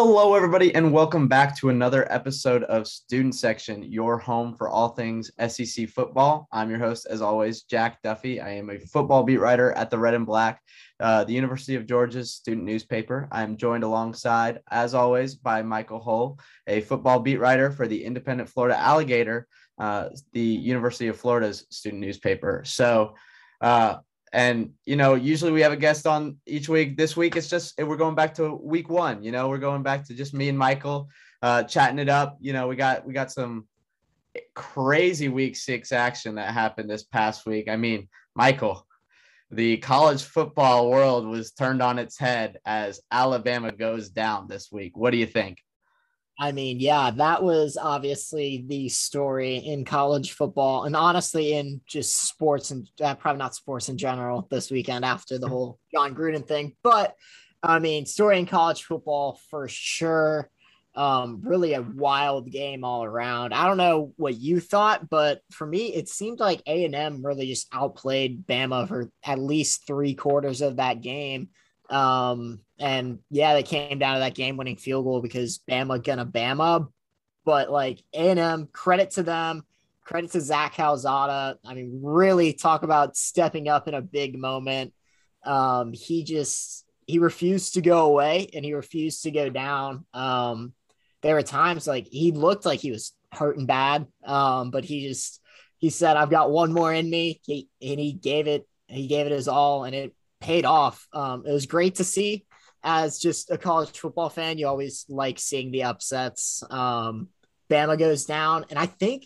Hello, everybody, and welcome back to another episode of Student Section, your home for all things SEC football. I'm your host, as always, Jack Duffy. I am a football beat writer at the Red and Black, the University of Georgia's student newspaper. I'm joined alongside, as always, by Michael Hull, a football beat writer for the Independent Florida Alligator, the University of Florida's student newspaper. So, and, you know, usually we have a guest on each week. This week, it's just we're going back to week one. You know, we're going back to just me and Michael chatting it up. You know, we got some crazy week six action that happened this past week. I mean, Michael, the college football world was turned on its head as Alabama goes down this week. What do you think? I mean, yeah, that was obviously the story in college football and honestly in just sports and probably not sports in general this weekend after the whole Jon Gruden thing. But I mean, story in college football for sure. Really a wild game all around. I don't know what you thought, but for me, it seemed like A&M really just outplayed Bama for at least three quarters of that game. And yeah, they came down to that game winning field goal because Bama gonna Bama, but like A&M, credit to them, credit to Zach Calzada. I mean, really talk about stepping up in a big moment. He refused to go away and he refused to go down. There were times like he looked like he was hurting bad. But he said, I've got one more in me. He gave it his all and it paid off. It was great to see. As just a college football fan, you always like seeing the upsets. Bama goes down, and I think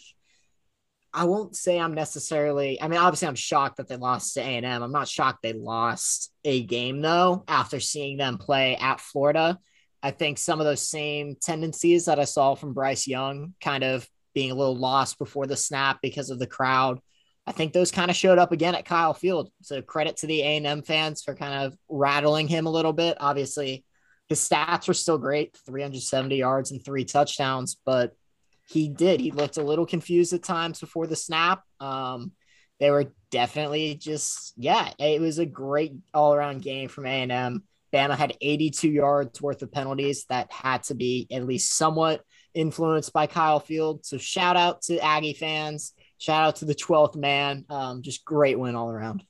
I won't say I'm necessarily – I mean, obviously I'm shocked that they lost to A&M. I'm not shocked they lost a game, though, after seeing them play at Florida. I think some of those same tendencies that I saw from Bryce Young, kind of being a little lost before the snap because of the crowd, I think those kind of showed up again at Kyle Field. So credit to the A&M fans for kind of rattling him a little bit. Obviously his stats were still great, 370 yards and 3 touchdowns, but he looked a little confused at times before the snap. They were definitely it was a great all around game from A&M. Bama had 82 yards worth of penalties that had to be at least somewhat influenced by Kyle Field. So shout out to Aggie fans. Shout out to the 12th man. Just great win all around.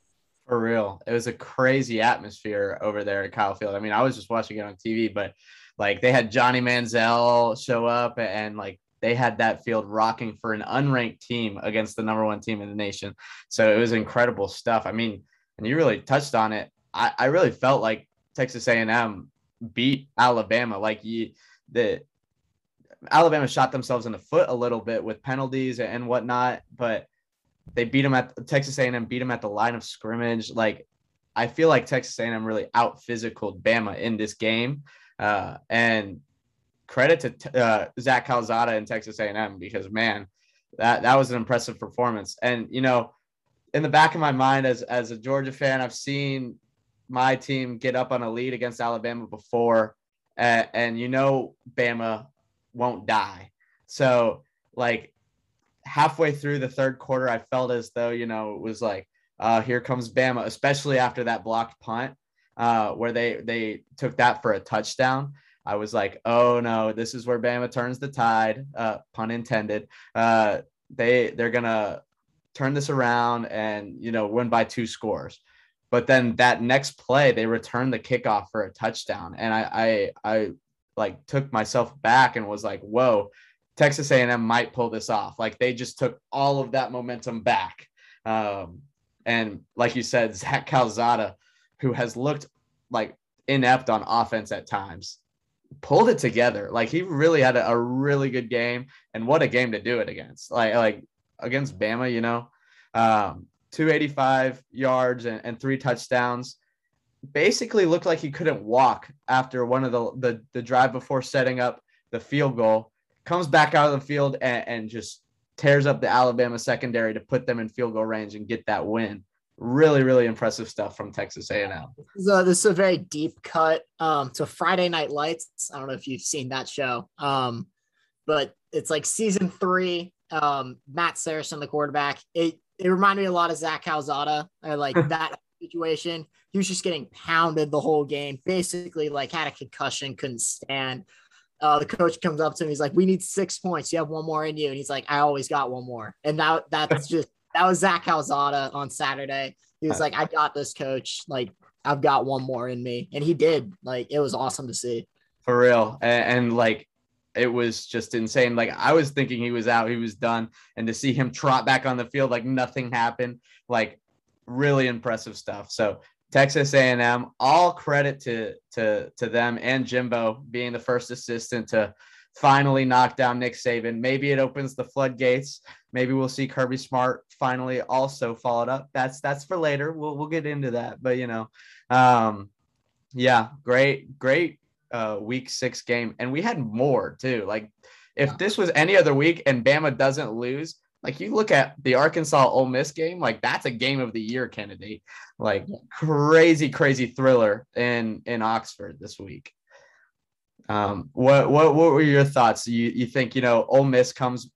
For real. It was a crazy atmosphere over there at Kyle Field. I mean, I was just watching it on TV, but like they had Johnny Manziel show up and like they had that field rocking for an unranked team against the number one team in the nation. So it was incredible stuff. I mean, and you really touched on it. I really felt like Texas A&M beat Alabama. Like Alabama shot themselves in the foot a little bit with penalties and whatnot, but they beat them at Texas A&M beat them at the line of scrimmage. Like, I feel like Texas A&M really out physicaled Bama in this game. And credit to Zach Calzada and Texas A&M, because man, that was an impressive performance. And, you know, in the back of my mind as a Georgia fan, I've seen my team get up on a lead against Alabama before. And you know, Bama won't die. So like halfway through the third quarter, I felt as though, you know, it was like, here comes Bama, especially after that blocked punt where they took that for a touchdown. I was like, oh no, this is where Bama turns the tide, pun intended. They're going to turn this around and, you know, win by 2 scores. But then that next play, they returned the kickoff for a touchdown. And I like took myself back and was like, whoa, Texas A&M might pull this off. Like they just took all of that momentum back. And like you said, Zach Calzada, who has looked like inept on offense at times, pulled it together. Like he really had a really good game, and what a game to do it against, like against Bama, you know, 285 yards and 3 touchdowns. Basically looked like he couldn't walk after one of the drive before setting up the field goal, comes back out of the field and just tears up the Alabama secondary to put them in field goal range and get that win. Really, really impressive stuff from Texas A&M. So this is a very deep cut to Friday Night Lights. I don't know if you've seen that show, but it's like season 3. Matt Saracen, the quarterback, it reminded me a lot of Zach Calzada, or like that situation. He was just getting pounded the whole game, basically like had a concussion, couldn't stand. the coach comes up to him. He's like, we need 6 points. You have one more in you. And he's like, I always got one more. And that was Zach Calzada on Saturday. He was like, I got this, coach. Like, I've got one more in me. And he did. Like, it was awesome to see. For real. And like, it was just insane. Like, I was thinking he was out, he was done. And to see him trot back on the field, like nothing happened, like really impressive stuff. So Texas A&M, all credit to them and Jimbo being the first assistant to finally knock down Nick Saban. Maybe it opens the floodgates. Maybe we'll see Kirby Smart finally also followed up. That's for later. We'll get into that, but you know, yeah, great. Week 6 game, and we had more too. Like, if this was any other week and Bama doesn't lose, like you look at the Arkansas Ole Miss game, like that's a game of the year candidate. Like crazy thriller in Oxford this week. What were your thoughts? You think, you know, Ole Miss comes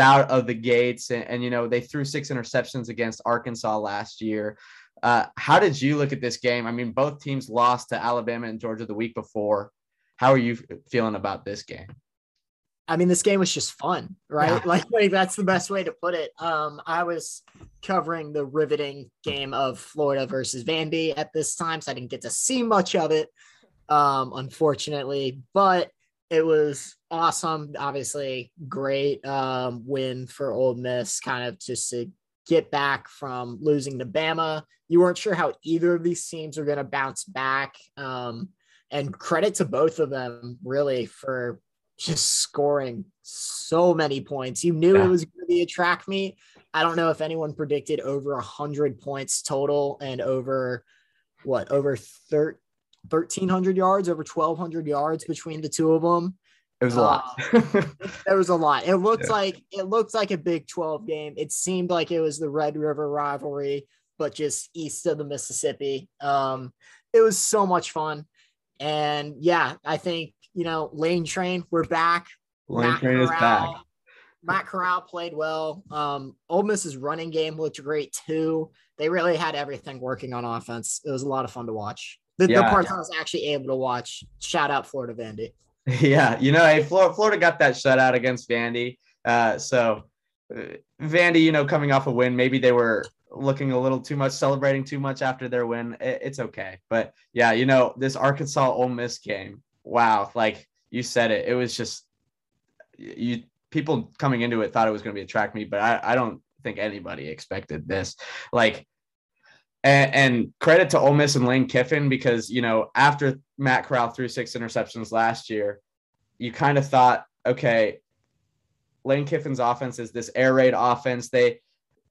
out of the gates and you know they threw 6 interceptions against Arkansas last year. How did you look at this game? I mean, both teams lost to Alabama and Georgia the week before. How are you feeling about this game? I mean, this game was just fun, right? Yeah. Like that's the best way to put it. I was covering the riveting game of Florida versus Vandy at this time, so I didn't get to see much of it, unfortunately. But it was awesome, obviously great win for Ole Miss, kind of just to get back from losing to Bama. You weren't sure how either of these teams were going to bounce back. And credit to both of them really for just scoring so many points. You knew it was going to be a track meet. I don't know if anyone predicted over 100 points total and over 1,300 yards, over 1,200 yards between the two of them. It was a lot. There was a lot. It looked like a Big 12 game. It seemed like it was the Red River rivalry, but just east of the Mississippi. It was so much fun. And yeah, I think, you know, Lane Train, we're back. Matt Corral played well. Ole Miss's running game looked great too. They really had everything working on offense. It was a lot of fun to watch. The parts I was actually able to watch. Shout out Florida Vandy. Yeah, you know, hey, Florida got that shutout against Vandy. So Vandy, you know, coming off a win, maybe they were looking a little too much, celebrating too much after their win. It's okay. But, yeah, you know, this Arkansas Ole Miss game, wow, like you said it. It was just people coming into it thought it was going to be a track meet, but I don't think anybody expected this. Like, and credit to Ole Miss and Lane Kiffin because, you know, after Matt Corral threw 6 interceptions last year, you kind of thought, okay, Lane Kiffin's offense is this air raid offense.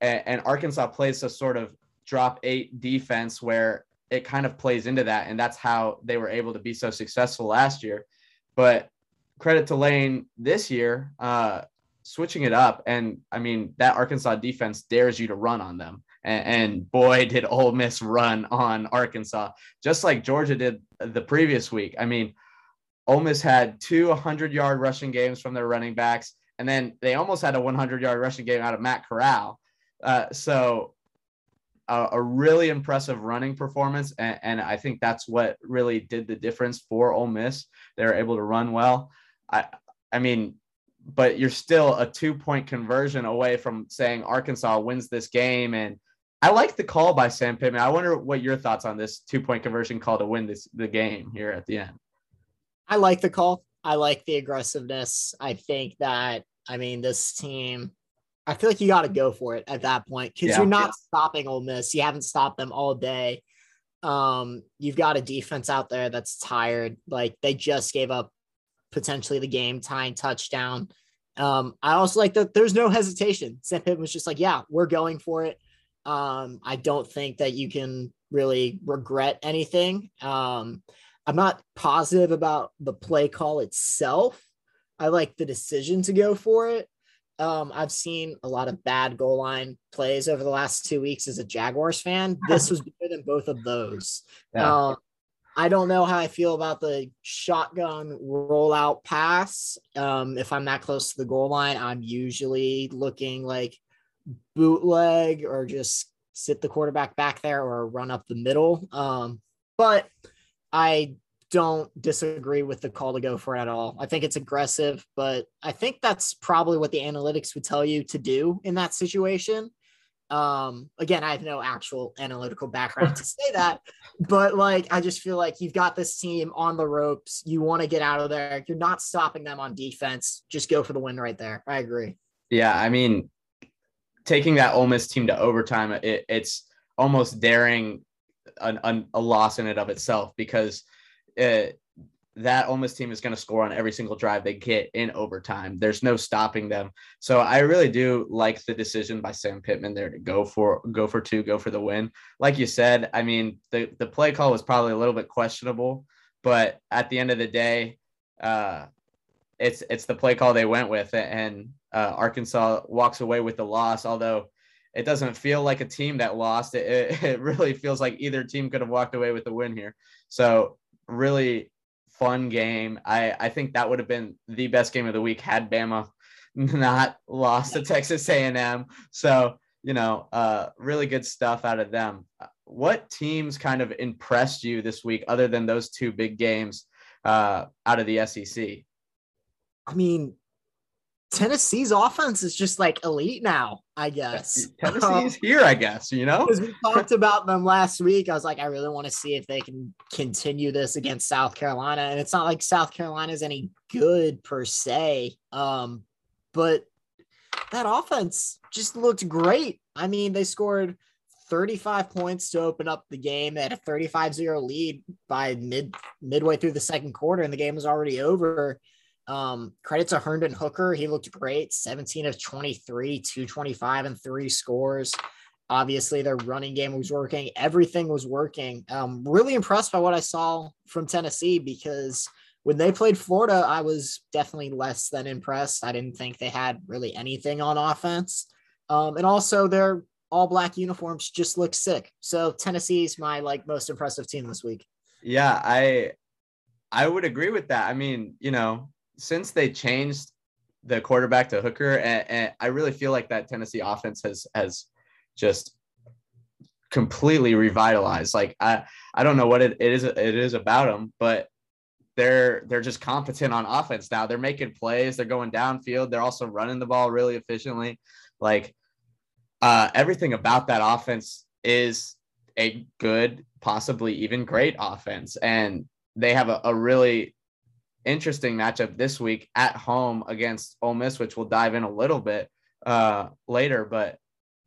And Arkansas plays a sort of drop 8 defense where it kind of plays into that, and that's how they were able to be so successful last year. But credit to Lane this year, switching it up. And, I mean, that Arkansas defense dares you to run on them. And boy, did Ole Miss run on Arkansas, just like Georgia did the previous week. I mean, Ole Miss had 2 100-yard rushing games from their running backs, and then they almost had a 100-yard rushing game out of Matt Corral. So a really impressive running performance, and I think that's what really did the difference for Ole Miss. They were able to run well. I mean, but you're still a 2-point conversion away from saying Arkansas wins this game, and I like the call by Sam Pittman. I wonder what your thoughts on this 2-point conversion call to win the game here at the end. I like the call. I like the aggressiveness. I think that, I mean, this team, I feel like you got to go for it at that point because you're not stopping Ole Miss. You haven't stopped them all day. You've got a defense out there that's tired. Like, they just gave up potentially the game-tying touchdown. I also like that there's no hesitation. Sam Pittman was just like, yeah, we're going for it. I don't think that you can really regret anything. I'm not positive about the play call itself. I like the decision to go for it. I've seen a lot of bad goal line plays over the last 2 weeks as a Jaguars fan. This was better than both of those. Yeah. I don't know how I feel about the shotgun rollout pass. If I'm that close to the goal line, I'm usually looking like bootleg or just sit the quarterback back there or run up the middle. But I don't disagree with the call to go for it at all. I think it's aggressive, but I think that's probably what the analytics would tell you to do in that situation. Again, I have no actual analytical background to say that, but like, I just feel like you've got this team on the ropes. You want to get out of there. You're not stopping them on defense. Just go for the win right there. I agree. Yeah. I mean, taking that Ole Miss team to overtime, it's almost daring a loss in and of itself, because that Ole Miss team is going to score on every single drive they get in overtime. There's no stopping them. So I really do like the decision by Sam Pittman there to go for the win. Like you said, I mean, the play call was probably a little bit questionable, but at the end of the day, it's the play call they went with, and Arkansas walks away with the loss. Although it doesn't feel like a team that lost, it really feels like either team could have walked away with the win here. So really fun game. I think that would have been the best game of the week had Bama not lost to Texas A&M. So, really good stuff out of them. What teams kind of impressed you this week other than those two big games out of the SEC? I mean, Tennessee's offense is just like elite now, I guess. Tennessee's here, I guess, Because we talked about them last week. I was like, I really want to see if they can continue this against South Carolina. And it's not like South Carolina's any good per se. But that offense just looked great. I mean, they scored 35 points to open up the game. They had a 35-0 lead by midway through the second quarter, and the game was already over. Credit to Hendon Hooker. He looked great. 17 of 23, 225 and 3 scores. Obviously their running game was working. Everything was working. Really impressed by what I saw from Tennessee, because when they played Florida, I was definitely less than impressed. I didn't think they had really anything on offense. And also their all black uniforms just look sick. So Tennessee's my most impressive team this week. Yeah. I would agree with that. I mean, since they changed the quarterback to Hooker, and I really feel like that Tennessee offense has just completely revitalized. I don't know what it is about them, but they're just competent on offense now. They're making plays. They're going downfield. They're also running the ball really efficiently. Everything about that offense is a good, possibly even great offense. And they have a really interesting matchup this week at home against Ole Miss, which we'll dive in a little bit later, but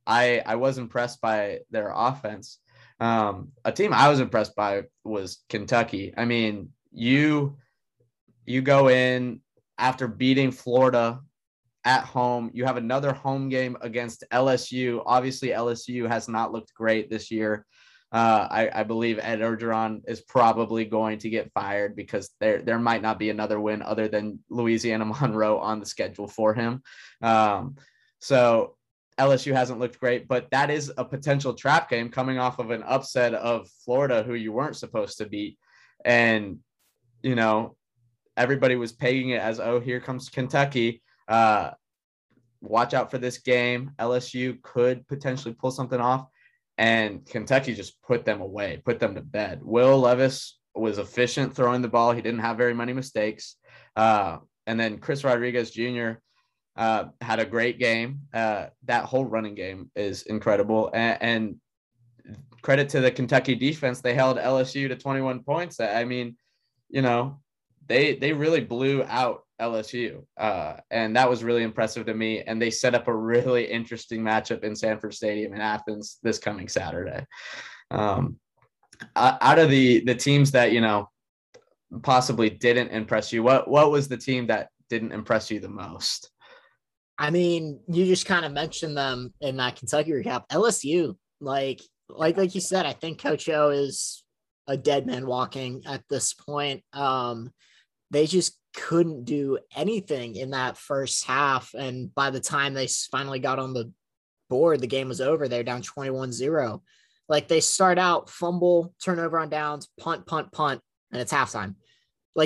I was impressed by their offense. A team I was impressed by was Kentucky. I mean, you go in after beating Florida at home. You have another home game against LSU. Obviously, LSU has not looked great this year. I believe Ed Orgeron is probably going to get fired because there might not be another win other than Louisiana Monroe on the schedule for him. So LSU hasn't looked great, but that is a potential trap game coming off of an upset of Florida, who you weren't supposed to beat. And, everybody was pegging it as, oh, here comes Kentucky. Watch out for this game. LSU could potentially pull something off. And Kentucky just put them away, put them to bed. Will Levis was efficient throwing the ball. He didn't have very many mistakes. And then Chris Rodriguez Jr. Had a great game. That whole running game is incredible. And credit to the Kentucky defense. They held LSU to 21 points. I mean, they really blew out LSU. And that was really impressive to me. And they set up a really interesting matchup in Sanford Stadium in Athens this coming Saturday. Out of the teams that, possibly didn't impress you, what was the team that didn't impress you the most? I mean, you just kind of mentioned them in that Kentucky recap. LSU, like you said, I think Coach O is a dead man walking at this point. They just couldn't do anything in that first half. And by the time they finally got on the board, the game was over. They were down 21-0. They start out fumble, turnover on downs, punt, and it's halftime.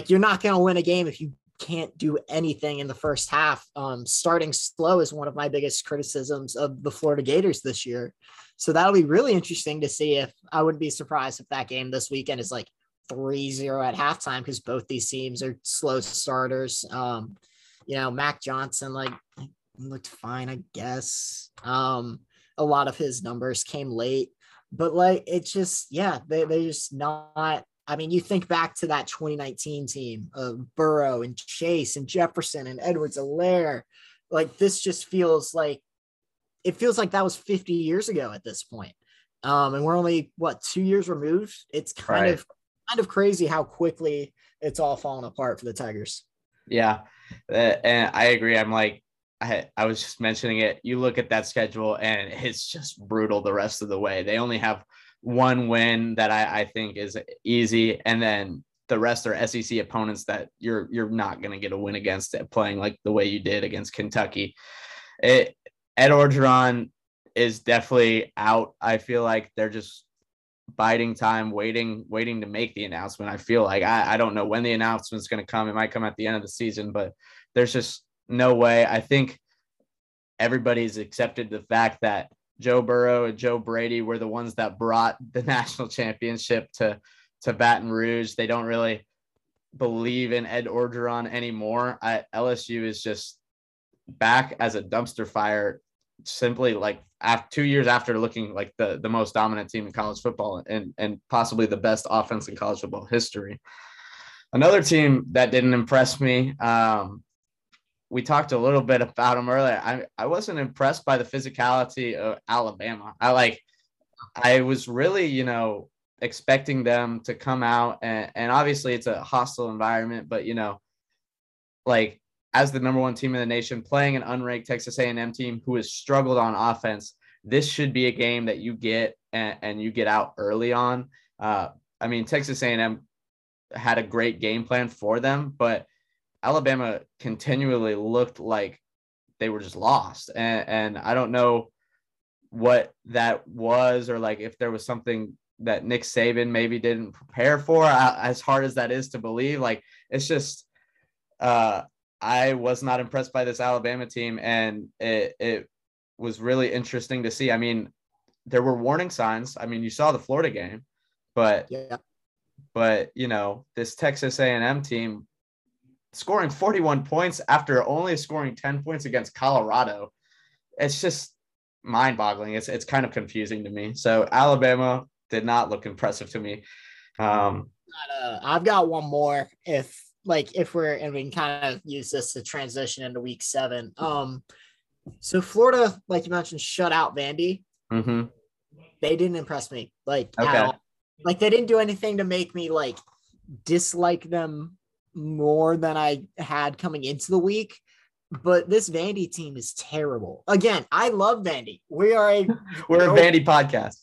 You're not going to win a game if you can't do anything in the first half. Starting slow is one of my biggest criticisms of the Florida Gators this year. So that'll be really interesting to see. I wouldn't be surprised if that game this weekend is 3-0 at halftime because both these teams are slow starters. You know, Mac Johnson, like, looked fine, I guess. A lot of his numbers came late, but like, it's just, yeah, they're just not. I mean, you think back to that 2019 team of Burrow and Chase and Jefferson and Edwards-Helaire, like, this just feels like, it feels like that was 50 years ago at this point. And we're only, what, 2 years removed? It's kind of crazy how quickly it's all fallen apart for the Tigers. Yeah. And I agree. I'm like, I was just mentioning it. You look at that schedule and it's just brutal the rest of the way. They only have one win that I think is easy. And then the rest are SEC opponents that you're not going to get a win against, playing like the way you did against Kentucky. Ed Orgeron is definitely out. I feel like they're just biding time, waiting to make the announcement. I feel like I don't know when the announcement's going to come. It might come at the end of the season, but there's just no way. I think everybody's accepted the fact that Joe Burrow and Joe Brady were the ones that brought the national championship to Baton Rouge. They don't really believe in Ed Orgeron anymore. LSU is just back as a dumpster fire, simply like after 2 years after looking like the most dominant team in college football and possibly the best offense in college football history. Another team that didn't impress me, we talked a little bit about them earlier. I wasn't impressed by the physicality of Alabama. I was really, expecting them to come out and obviously it's a hostile environment, but as the number one team in the nation playing an unranked Texas A&M team who has struggled on offense, this should be a game that you get and you get out early on. Texas A&M had a great game plan for them, but Alabama continually looked like they were just lost. And I don't know what that was, or like if there was something that Nick Saban maybe didn't prepare for, as hard as that is to believe. Like, it's just, I was not impressed by this Alabama team, and it was really interesting to see. I mean, there were warning signs. I mean, you saw the Florida game, but this Texas A&M team scoring 41 points after only scoring 10 points against Colorado. It's just mind-boggling. It's kind of confusing to me. So Alabama did not look impressive to me. I've got one more if we can kind of use this to transition into week 7. So Florida, like you mentioned, shut out Vandy. Mm-hmm. They didn't impress me, at all. Like, they didn't do anything to make me dislike them more than I had coming into the week. But this Vandy team is terrible. Again, I love Vandy. We are a Vandy podcast.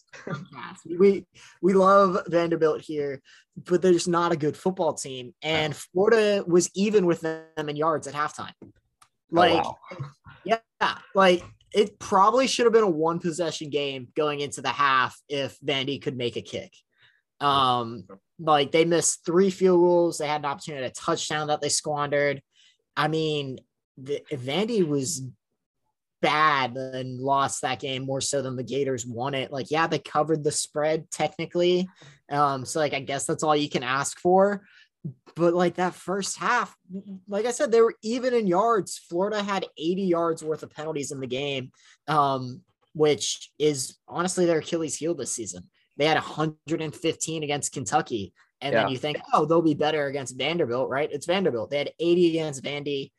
We love Vanderbilt here, but they're just not a good football team. And Florida was even with them in yards at halftime. It probably should have been a 1-possession game going into the half if Vandy could make a kick. They missed 3 field goals. They had an opportunity at a touchdown that they squandered. I mean, Vandy was bad and lost that game more so than the Gators won it. They covered the spread technically. So I guess that's all you can ask for. But that first half, like I said, they were even in yards. Florida had 80 yards worth of penalties in the game, which is honestly their Achilles heel this season. They had 115 against Kentucky. And then you think, oh, they'll be better against Vanderbilt, right? It's Vanderbilt. They had 80 against Vandy.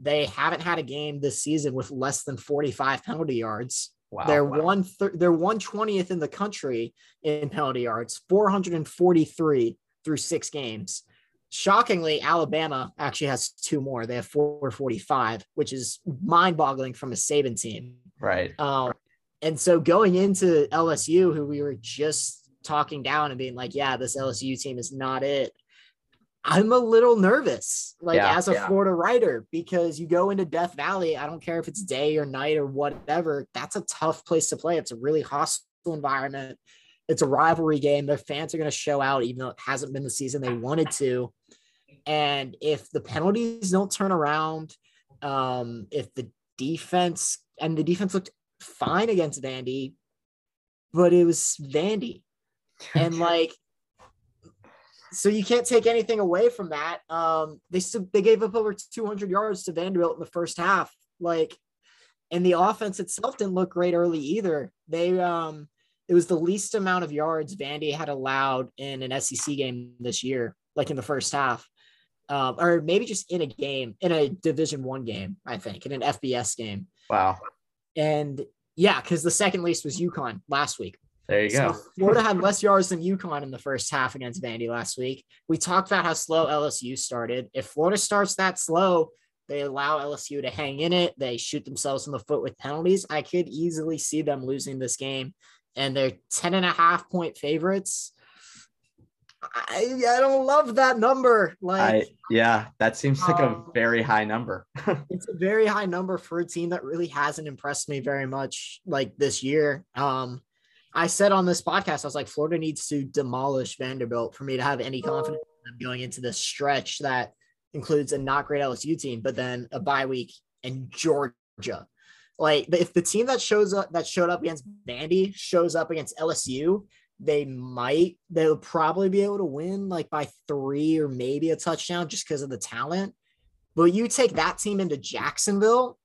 They haven't had a game this season with less than 45 penalty yards. Wow, they're 120th in the country in penalty yards, 443 through 6 games. Shockingly, Alabama actually has 2 more. They have 445, which is mind-boggling from a Saban team. Right. And so going into LSU, who we were just talking down and being like, yeah, this LSU team is not it. I'm a little nervous, Florida writer, because you go into Death Valley. I don't care if it's day or night or whatever. That's a tough place to play. It's a really hostile environment. It's a rivalry game. Their fans are going to show out, even though it hasn't been the season they wanted to. And if the penalties don't turn around, if the defense – and the defense looked fine against Vandy, but it was Vandy. And So you can't take anything away from that. They gave up over 200 yards to Vanderbilt in the first half. And the offense itself didn't look great early either. It was the least amount of yards Vandy had allowed in an SEC game this year, in the first half, or maybe just in a game, in a Division I game, I think, in an FBS game. Wow. And yeah, because the second least was UConn last week. There you go. Florida had less yards than UConn in the first half against Vandy last week. We talked about how slow LSU started. If Florida starts that slow, they allow LSU to hang in it. They shoot themselves in the foot with penalties. I could easily see them losing this game. And they're 10.5-point favorites. I don't love that number. That seems like a very high number. It's a very high number for a team that really hasn't impressed me very much this year. I said on this podcast, I was like, Florida needs to demolish Vanderbilt for me to have any confidence in them going into this stretch that includes a not great LSU team, but then a bye week and Georgia. If the team that showed up against Vandy shows up against LSU, they'll probably be able to win by 3 or maybe a touchdown just because of the talent. But you take that team into Jacksonville,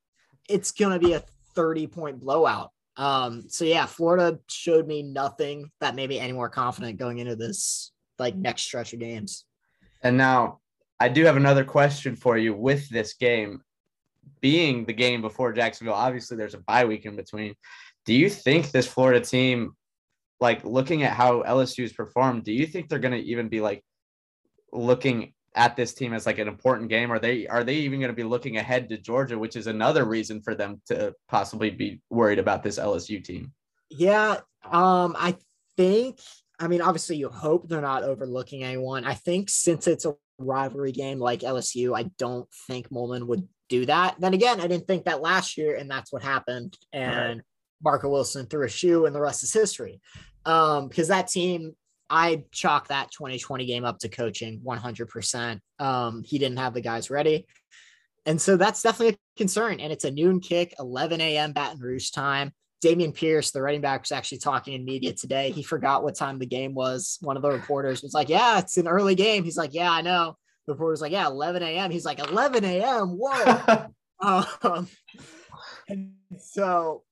it's going to be a 30-point blowout. Florida showed me nothing that made me any more confident going into this next stretch of games. And now I do have another question for you with this game being the game before Jacksonville. Obviously there's a bye week in between. Do you think this Florida team, looking at how LSU's performed, do you think they're going to even be looking at this team as an important game? Are they even going to be looking ahead to Georgia, which is another reason for them to possibly be worried about this LSU team? Yeah. Obviously you hope they're not overlooking anyone. I think since it's a rivalry game like LSU, I don't think Mullen would do that. Then again, I didn't think that last year, and that's what happened. And Marco Wilson threw a shoe and the rest is history. Because that team, I chalk that 2020 game up to coaching 100%. He didn't have the guys ready. And so that's definitely a concern. And it's a noon kick, 11 a.m. Baton Rouge time. Dameon Pierce, the running back, was actually talking in media today. He forgot what time the game was. One of the reporters was like, yeah, it's an early game. He's like, yeah, I know. The reporter's like, yeah, 11 a.m. He's like, 11 a.m.? Whoa. So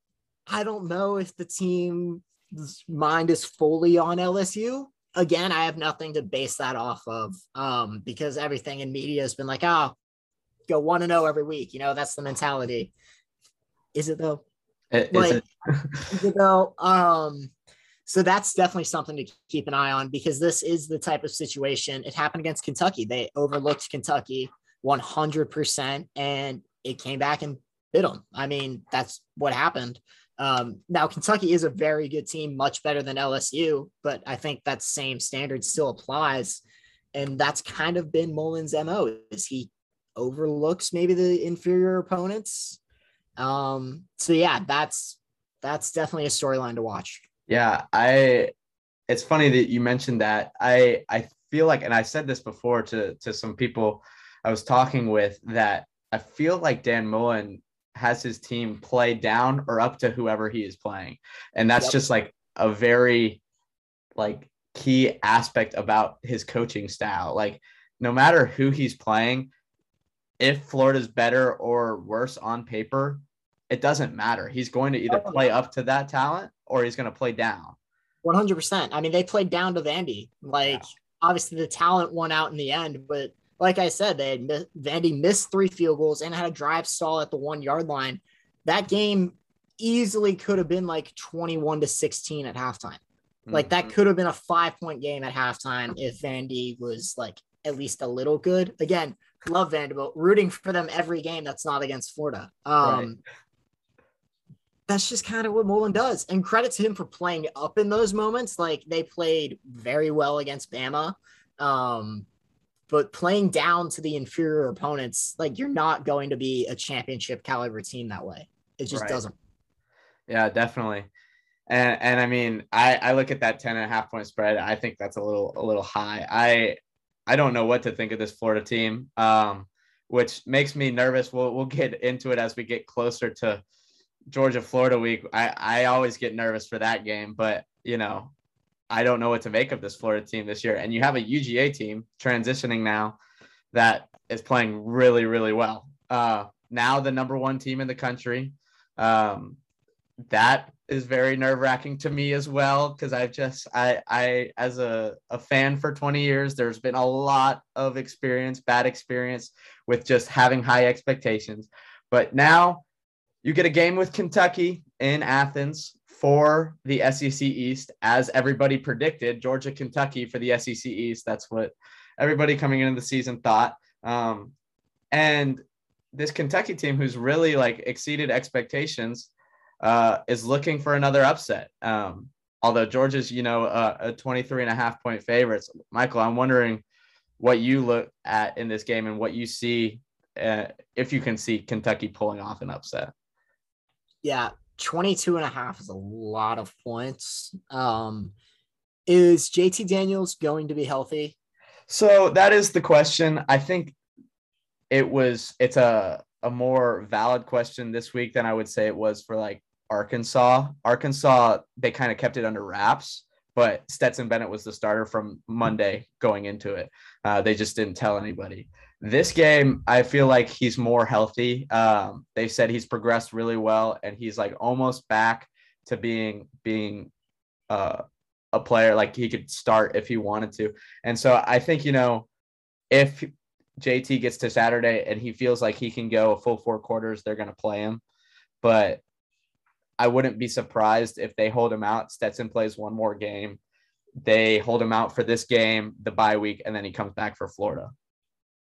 I don't know if the team's mind is fully on LSU. Again, I have nothing to base that off of because everything in media has been go 1-0 every week. That's the mentality. Is it though? So that's definitely something to keep an eye on because this is the type of situation. It happened against Kentucky. They overlooked Kentucky 100% and it came back and bit them. That's what happened. Now Kentucky is a very good team, much better than LSU, but I think that same standard still applies. And that's kind of been Mullen's MO is he overlooks maybe the inferior opponents. That's definitely a storyline to watch. Yeah. It's funny that you mentioned that. I feel and I said this before to some people I was talking with, that I feel Dan Mullen has his team play down or up to whoever he is playing. And that's just a very key aspect about his coaching style. No matter who he's playing, if Florida's better or worse on paper, it doesn't matter. He's going to either play up to that talent or he's going to play down. 100%. They played down to Vandy. Obviously the talent won out in the end, but like I said, Vandy missed 3 field goals and had a drive stall at the 1-yard line. That game easily could have been 21-16 at halftime. That could have been a 5-point game at halftime if Vandy was at least a little good. Again, love Vanderbilt, rooting for them every game that's not against Florida. Right. That's just kind of what Mullen does. And credit to him for playing up in those moments. They played very well against Bama. But playing down to the inferior opponents, you're not going to be a championship caliber team that way. It just doesn't. Yeah, definitely. And I look at that 10.5-point spread. I think that's a little high. I don't know what to think of this Florida team, which makes me nervous. We'll get into it as we get closer to Georgia Florida week. I always get nervous for that game, but I don't know what to make of this Florida team this year. And you have a UGA team transitioning now that is playing really, really well. Now the number one team in the country. That is very nerve-wracking to me as well, because I've just, I as a fan for 20 years, there's been a lot of experience, bad experience with just having high expectations. But now you get a game with Kentucky in Athens for the SEC East, as everybody predicted, Georgia, Kentucky for the SEC East. That's what everybody coming into the season thought. And this Kentucky team, who's really like exceeded expectations, is looking for another upset. Although Georgia's, a 23.5-point favorites. Michael, I'm wondering what you look at in this game and what you see, if you can see Kentucky pulling off an upset. Yeah. 22.5 is a lot of points. Is JT Daniels going to be healthy? So that is the question. I think it's a more valid question this week than I would say it was for like Arkansas. Arkansas, they kind of kept it under wraps, but Stetson Bennett was the starter from Monday going into it. They just didn't tell anybody. This game, I feel like he's more healthy. They said he's progressed really well, and he's like almost back to being a player. Like he could start if he wanted to. And so I think, if JT gets to Saturday and he feels like he can go a full four quarters, they're going to play him. But I wouldn't be surprised if they hold him out. Stetson plays one more game. They hold him out for this game, the bye week, and then he comes back for Florida.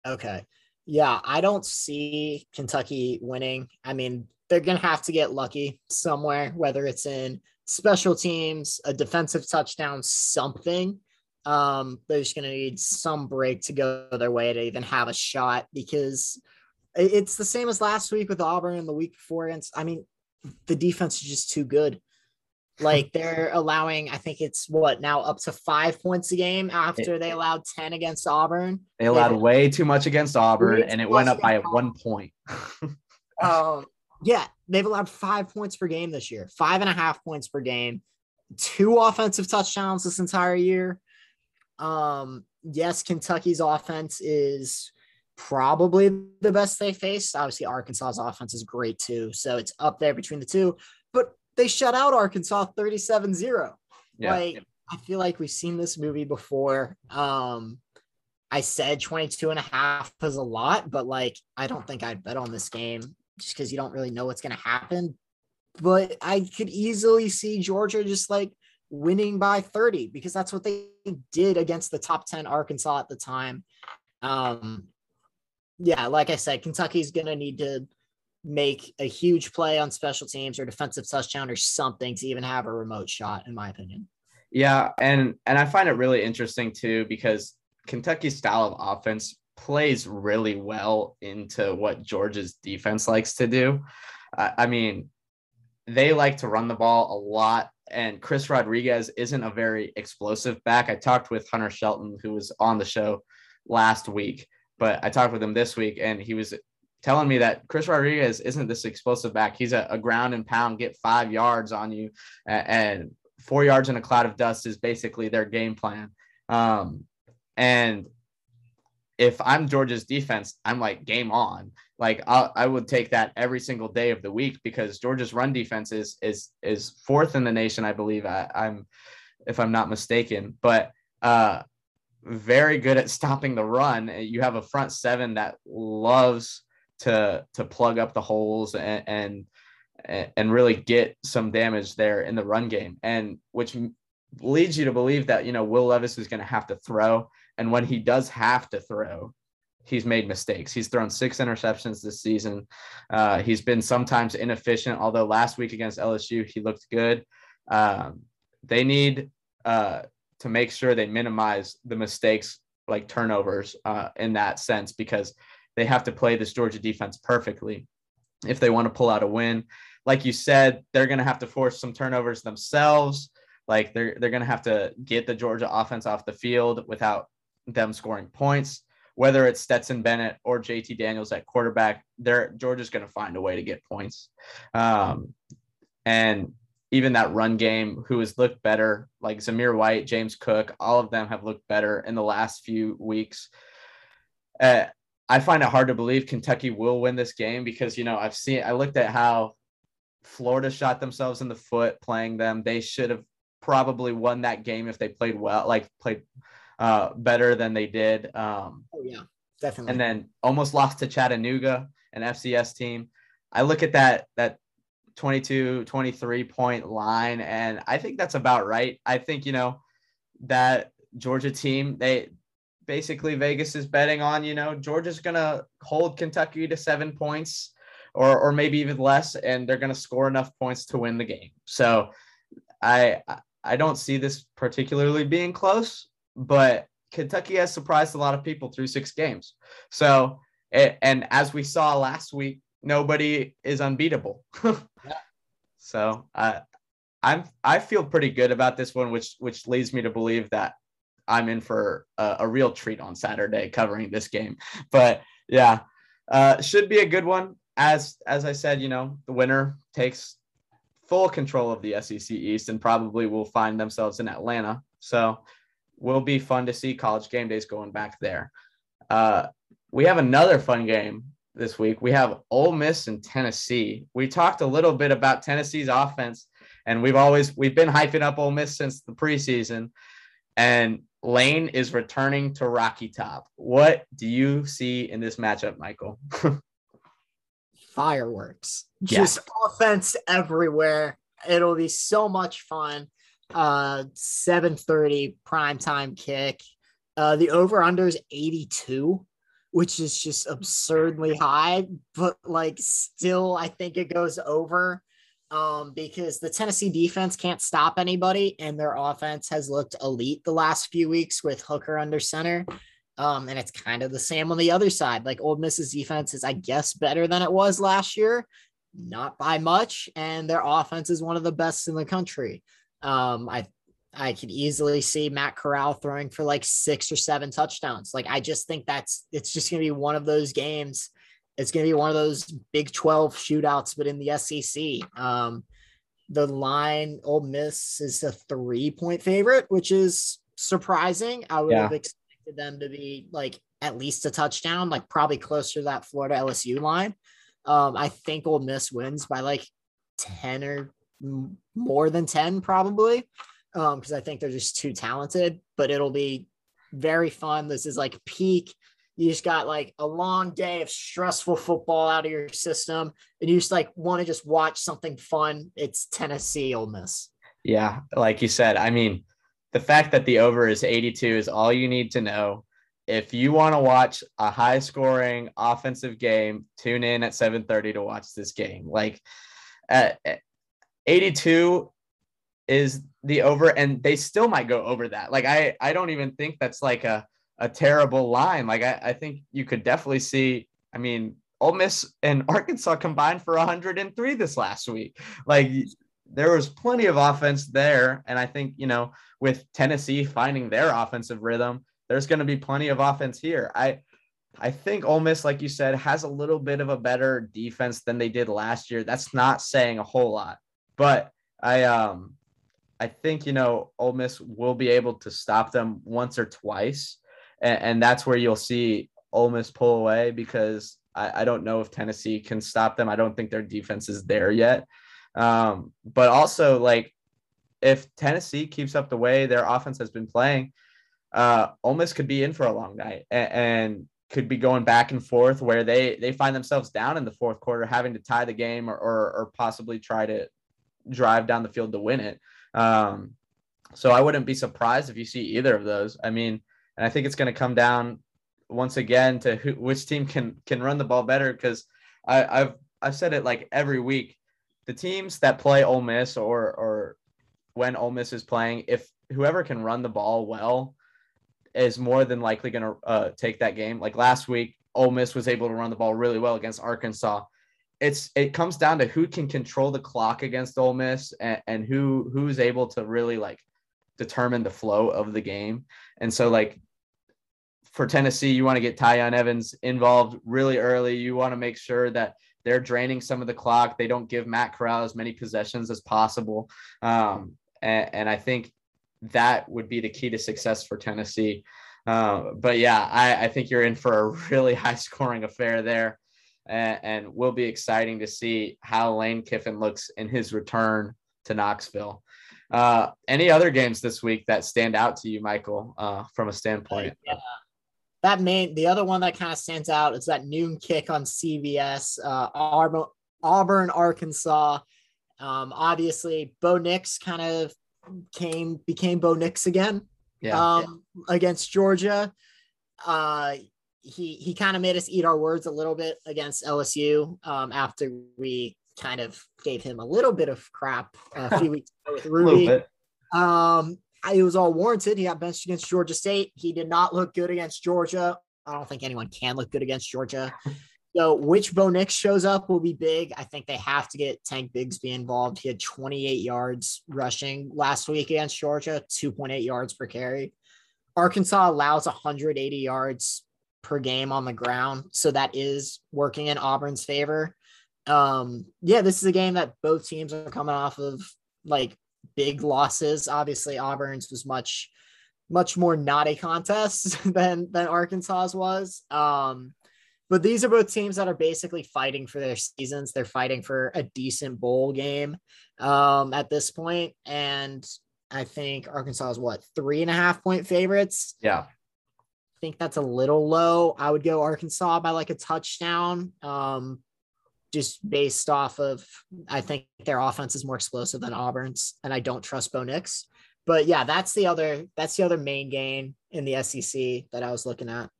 Okay. Yeah, I don't see Kentucky winning. I mean, they're going to have to get lucky somewhere, whether it's in special teams, a defensive touchdown, something. They're just going to need some break to go their way to even have a shot, because it's the same as last week with Auburn and the week before. The defense is just too good. Like, they're allowing, I think it's now up to 5 points a game after they allowed 10 against Auburn. They allowed way too much against Auburn, and it went up by 1 point. Yeah, they've allowed 5 points per game this year, 5.5 points per game, 2 offensive touchdowns this entire year. Yes, Kentucky's offense is probably the best they faced. Obviously, Arkansas's offense is great too, so it's up there between the two. But they shut out Arkansas 37-0. Yeah. I feel like we've seen this movie before. I said 22.5 is a lot, but I don't think I'd bet on this game just because you don't really know what's going to happen. But I could easily see Georgia just winning by 30, because that's what they did against the top 10 Arkansas at the time. Yeah, like I said, Kentucky's going to need to make a huge play on special teams or defensive touchdown or something to even have a remote shot, in my opinion. Yeah, and I find it really interesting too, because Kentucky's style of offense plays really well into what Georgia's defense likes to do. They like to run the ball a lot, and Chris Rodriguez isn't a very explosive back. I talked with Hunter Shelton, who was on the show last week, but I talked with him this week, and he was telling me that Chris Rodriguez isn't this explosive back. He's a ground and pound, get 5 yards on you, and 4 yards in a cloud of dust is basically their game plan. And if I'm Georgia's defense, I'm game on. I would take that every single day of the week, because Georgia's run defense is fourth in the nation, I believe. I'm, if I'm not mistaken, but very good at stopping the run. You have a front seven that loves to plug up the holes and really get some damage there in the run game, and which leads you to believe that Will Levis is going to have to throw, and when he does have to throw, he's made mistakes. He's thrown 6 interceptions this season. He's been sometimes inefficient, although last week against LSU he looked good. They need to make sure they minimize the mistakes, like turnovers, in that sense, because they have to play this Georgia defense perfectly if they want to pull out a win. Like you said, they're going to have to force some turnovers themselves. They're going to have to get the Georgia offense off the field without them scoring points. Whether it's Stetson Bennett or JT Daniels at quarterback, Georgia's going to find a way to get points. And even that run game, who has looked better, like Zamir White, James Cook, all of them have looked better in the last few weeks. I find it hard to believe Kentucky will win this game because, you know, I looked at how Florida shot themselves in the foot playing them. They should have probably won that game if they played well, like played better than they did. Oh yeah, definitely. And then almost lost to Chattanooga, an FCS team. I look at that 22, 23 point line, and I think that's about right. I think, you know, that Georgia team, they basically Vegas is betting on, you know, Georgia's going to hold Kentucky to 7 points or maybe even less, and they're going to score enough points to win the game. So I don't see this particularly being close, but Kentucky has surprised a lot of people through 6 games. So, and as we saw last week, nobody is unbeatable. So I feel pretty good about this one, which leads me to believe that I'm in for a real treat on Saturday covering this game. But yeah, should be a good one. As I said, you know, the winner takes full control of the SEC East and probably will find themselves in Atlanta. So will be fun to see College game days going back there. We have another fun game this week. We have Ole Miss and Tennessee. We talked a little bit about Tennessee's offense, and we've been hyping up Ole Miss since the preseason, and Lane is returning to Rocky Top. What do you see in this matchup, Michael? Fireworks, yeah. Just offense everywhere. It'll be so much fun. 7:30 primetime kick. The over/under is 82. Which is just absurdly high, but like still, I think it goes over because the Tennessee defense can't stop anybody, and their offense has looked elite the last few weeks with Hooker under center. And it's kind of the same on the other side. Like Ole Miss's defense is, I guess, better than it was last year, not by much. And their offense is one of the best in the country. I could easily see Matt Corral throwing for like 6 or 7 touchdowns. Like, I just think it's just going to be one of those games. It's going to be one of those Big 12 shootouts, but in the SEC. The line, Ole Miss is a 3-point favorite, which is surprising. I would have expected them to be like at least a touchdown, like probably closer to that Florida LSU line. I think Ole Miss wins by like 10 or more than 10, probably. Because I think they're just too talented, but it'll be very fun. This is like peak. You just got like a long day of stressful football out of your system, and you just like want to just watch something fun. It's Tennessee Ole Miss. Yeah, like you said, I mean, the fact that the over is 82 is all you need to know. If you want to watch a high-scoring offensive game, tune in at 7:30 to watch this game. Like 82 is the over, and they still might go over that. Like I don't even think that's like a terrible line. Like I think you could definitely see, I mean, Ole Miss and Arkansas combined for 103 this last week. Like there was plenty of offense there. And I think, you know, with Tennessee finding their offensive rhythm, there's going to be plenty of offense here. I think Ole Miss, like you said, has a little bit of a better defense than they did last year. That's not saying a whole lot, but I think, you know, Ole Miss will be able to stop them once or twice, and that's where you'll see Ole Miss pull away because I don't know if Tennessee can stop them. I don't think their defense is there yet. But also, like, if Tennessee keeps up the way their offense has been playing, Ole Miss could be in for a long night and could be going back and forth where they find themselves down in the fourth quarter having to tie the game or possibly try to drive down the field to win it. So I wouldn't be surprised if you see either of those. I mean, and I think it's going to come down once again to which team can run the ball better. Cause I've said it like every week, the teams that play Ole Miss or when Ole Miss is playing, if whoever can run the ball well is more than likely going to take that game. Like last week, Ole Miss was able to run the ball really well against Arkansas. It comes down to who can control the clock against Ole Miss and who's able to really like determine the flow of the game. And so like for Tennessee, you want to get Tyon Evans involved really early. You want to make sure that They're draining some of the clock. They don't give Matt Corral as many possessions as possible. And I think that would be the key to success for Tennessee. But yeah, I think you're in for a really high scoring affair there, and will be exciting to see how Lane Kiffin looks in his return to Knoxville. Any other games this week that stand out to you, Michael, from a standpoint? Yeah. The other one that kind of stands out is that noon kick on CBS, Auburn, Arkansas. Obviously Bo Nix kind of became Bo Nix again. Against Georgia. He kind of made us eat our words a little bit against LSU, after we kind of gave him a little bit of crap a few weeks ago with Ruby. It was all warranted. He got benched against Georgia State. He did not look good against Georgia. I don't think anyone can look good against Georgia. So which Bo Nix shows up will be big. I think they have to get Tank Bigsby involved. He had 28 yards rushing last week against Georgia, 2.8 yards per carry. Arkansas allows 180 yards per game on the ground, so that is working in Auburn's favor. This is a game that both teams are coming off of, like, big losses. Obviously, Auburn's was much more not a contest than Arkansas's was. But these are both teams that are basically fighting for their seasons. They're fighting for a decent bowl game at this point. And I think Arkansas is 3.5 point favorites. Yeah. I think that's a little low. I would go Arkansas by like a touchdown, just based off of, I think their offense is more explosive than Auburn's, and I don't trust Bo Nix. But yeah, that's the other main game in the SEC that I was looking at.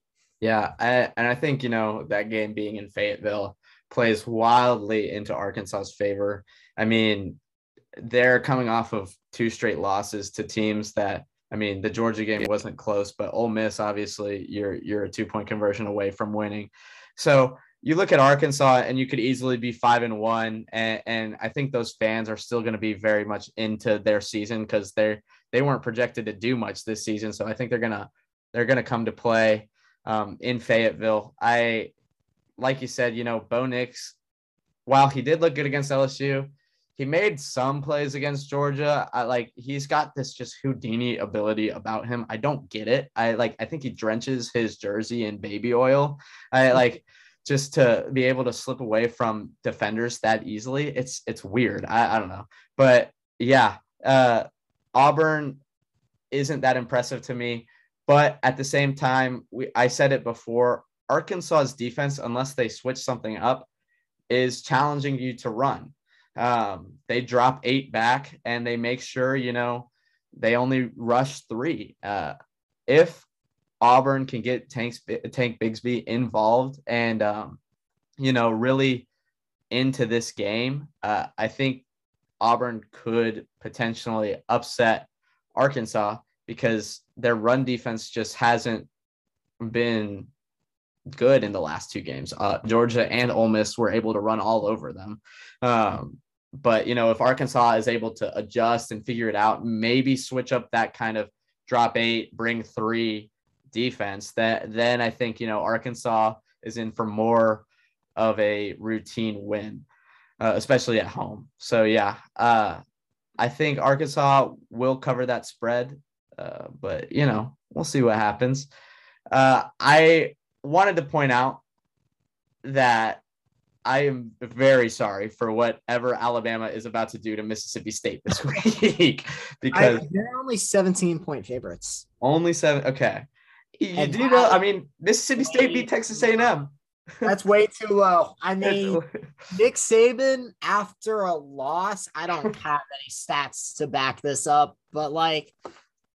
Yeah, I think, that game being in Fayetteville plays wildly into Arkansas's favor. I mean, they're coming off of two straight losses to teams that, I mean, the Georgia game wasn't close, but Ole Miss, obviously, you're a 2-point conversion away from winning. So you look at Arkansas, and you could easily be 5-1, and I think those fans are still going to be very much into their season because they weren't projected to do much this season. So I think they're gonna come to play. In Fayetteville, like you said, Bo Nix, while he did look good against LSU, he made some plays against Georgia. He's got this just Houdini ability about him. I don't get it. I think he drenches his jersey in baby oil. Just to be able to slip away from defenders that easily. It's weird. I don't know, but yeah, Auburn isn't that impressive to me. But at the same time, I said it before, Arkansas's defense, unless they switch something up, is challenging you to run. They drop 8 back, and they make sure, they only rush 3. If Auburn can get Tank Bigsby involved and, really into this game, I think Auburn could potentially upset Arkansas, because their run defense just hasn't been good in the last 2 games. Georgia and Ole Miss were able to run all over them. But, if Arkansas is able to adjust and figure it out, maybe switch up that kind of drop 8, bring 3 defense, then I think, Arkansas is in for more of a routine win, especially at home. So, yeah, I think Arkansas will cover that spread. But, we'll see what happens. I wanted to point out that I am very sorry for whatever Alabama is about to do to Mississippi State this week, because they're only 17-point favorites. Only 7. Okay. Mississippi State beat Texas A&M. That's way too low. Nick Saban, after a loss, I don't have any stats to back this up, but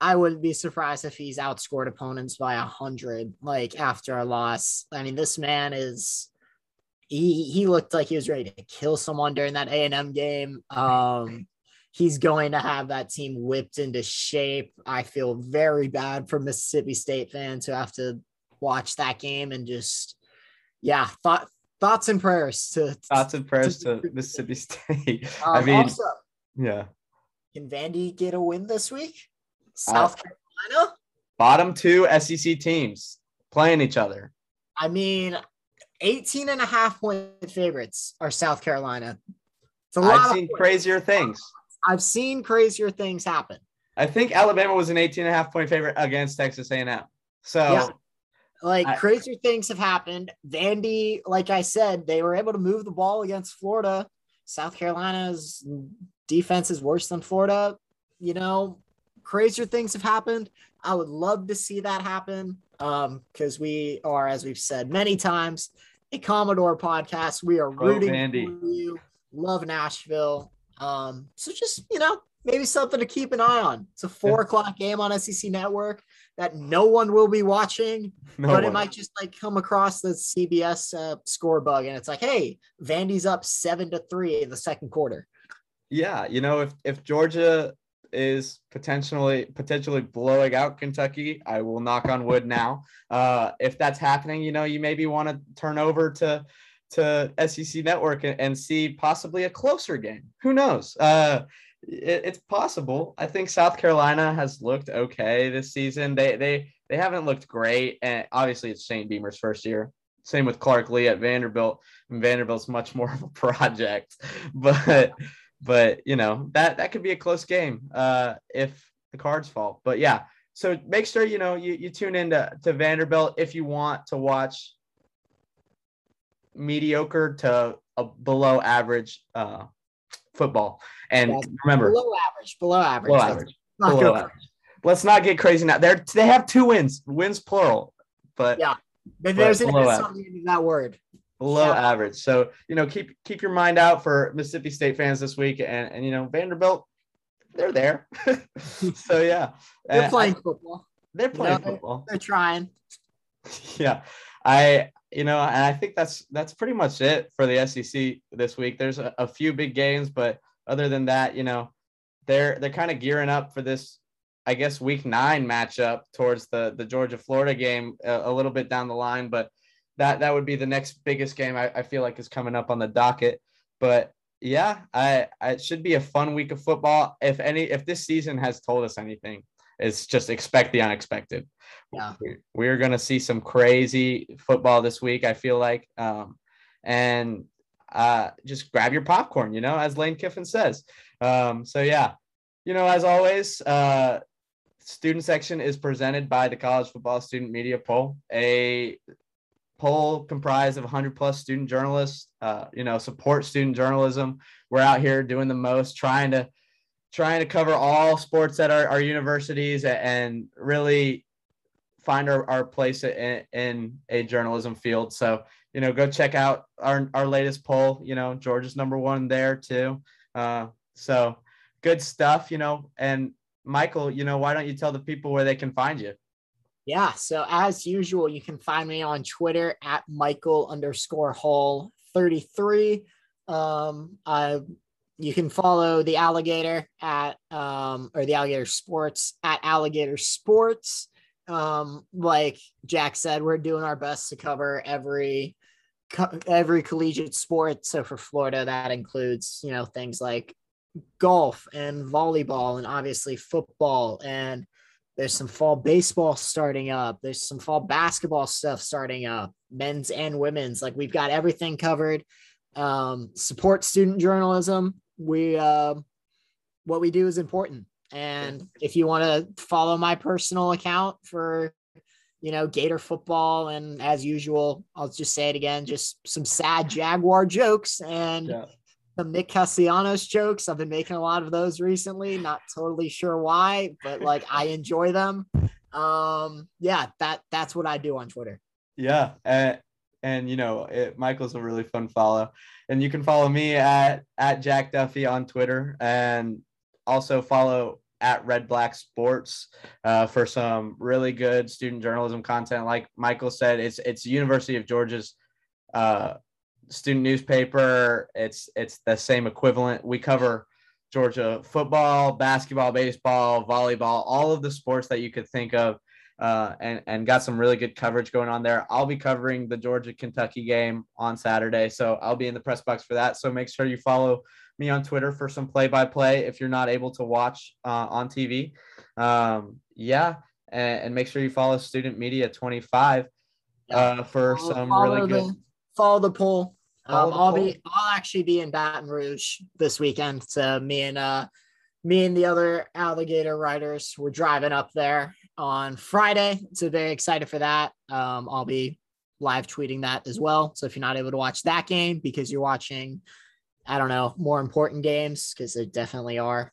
I wouldn't be surprised if he's outscored opponents by 100, after a loss. I mean, this man he looked like he was ready to kill someone during that A&M game. He's going to have that team whipped into shape. I feel very bad for Mississippi State fans who have to watch that game and just, yeah, thoughts and prayers to Mississippi State. Can Vandy get a win this week? South Carolina, bottom 2 SEC teams playing each other. 18.5-point favorites are South Carolina. It's a lot. I've seen crazier things. I've seen crazier things happen. I think Alabama was an 18.5-point favorite against Texas A&M. So, yeah. Crazier things have happened. Vandy, like I said, they were able to move the ball against Florida. South Carolina's defense is worse than Florida. You know, crazier things have happened. I would love to see that happen because we are, as we've said many times, a Commodore podcast. We are rooting for you. Love Nashville. So just, you know, maybe something to keep an eye on. It's a 4 o'clock game on SEC Network that no one will be watching, It might just come across the CBS score bug. And it's like, hey, Vandy's up 7-3 in the second quarter. Yeah. You know, if Georgia is potentially blowing out Kentucky, I will knock on wood now. If that's happening, you know, you maybe want to turn over to SEC Network and see possibly a closer game. Who knows? It's possible. I think South Carolina has looked okay this season. They haven't looked great, and obviously it's Shane Beamer's first year. Same with Clark Lee at Vanderbilt, and Vanderbilt's much more of a project. But you know, that could be a close game if the cards fall. But yeah, so make sure you know you tune in to Vanderbilt if you want to watch mediocre to below average football. And yes, remember, below average. Let's not get crazy now. They have two wins plural, but yeah, but there's something in that word. Below average. So, you know, keep your mind out for Mississippi State fans this week and you know, Vanderbilt, they're there. So yeah. They're playing football. They're trying. Yeah. I think that's pretty much it for the SEC this week. There's a few big games, but other than that, you know, they're kind of gearing up for this, I guess, week 9 matchup towards the Georgia-Florida game a little bit down the line. But that would be the next biggest game I feel like is coming up on the docket. But yeah, it should be a fun week of football. If this season has told us anything, it's just expect the unexpected. Yeah. We're going to see some crazy football this week, I feel like. And just grab your popcorn, you know, as Lane Kiffin says. So, yeah, you know, as always, student section is presented by the College Football Student Media Poll, a poll comprised of 100+ student journalists, you know, support student journalism. We're out here doing the most, trying to cover all sports at our universities and really find our place in a journalism field. So, you know, go check out our latest poll, you know, Georgia's #1 there too. So good stuff, you know, and Michael, you know, why don't you tell the people where they can find you? Yeah. So as usual, you can find me on Twitter at Michael_Hull33. You can follow the Alligator at or the Alligator Sports at Alligator Sports. Like Jack said, we're doing our best to cover every collegiate sport. So for Florida, that includes, you know, things like golf and volleyball and obviously football. And there's some fall baseball starting up. There's some fall basketball stuff starting up, men's and women's. Like, we've got everything covered. Support student journalism. We what we do is important, and if you want to follow my personal account for, you know, Gator football, and as usual, I'll just say it again, just some sad Jaguar jokes and some Nick Castellanos jokes. I've been making a lot of those recently, not totally sure why, but I enjoy them. That's what I do on Twitter. And, you know, Michael's a really fun follow. And you can follow me at Jack Duffy on Twitter, and also follow at Red Black Sports for some really good student journalism content. Like Michael said, it's University of Georgia's student newspaper. It's the same equivalent. We cover Georgia football, basketball, baseball, volleyball, all of the sports that you could think of. And got some really good coverage going on there. I'll be covering the Georgia-Kentucky game on Saturday, so I'll be in the press box for that. So make sure you follow me on Twitter for some play-by-play if you're not able to watch on TV. And make sure you follow Student Media 25 for some really good Follow the poll. I'll actually be in Baton Rouge this weekend. So me and the other alligator riders, we're driving up there on Friday. So very excited for that. I'll be live tweeting that as well. So if you're not able to watch that game because you're watching, I don't know, more important games, because there definitely are.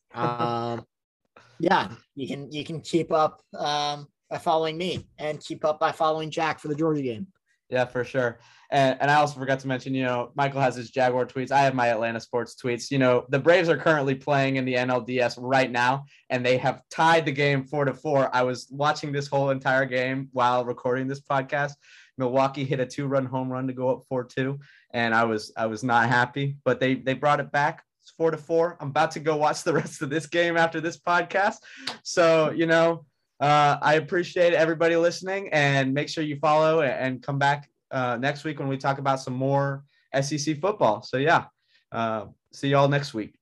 Yeah, you can keep up by following me, and keep up by following Jack for the Georgia game. Yeah, for sure. And I also forgot to mention, Michael has his Jaguar tweets. I have my Atlanta sports tweets. The Braves are currently playing in the NLDS right now, and they have tied the game 4-4. I was watching this whole entire game while recording this podcast. Milwaukee hit a 2-run home run to go up 4-2, and I was not happy, but they brought it back. It's 4-4. I'm about to go watch the rest of this game after this podcast. So, I appreciate everybody listening, and make sure you follow and come back next week when we talk about some more SEC football. So, see y'all next week.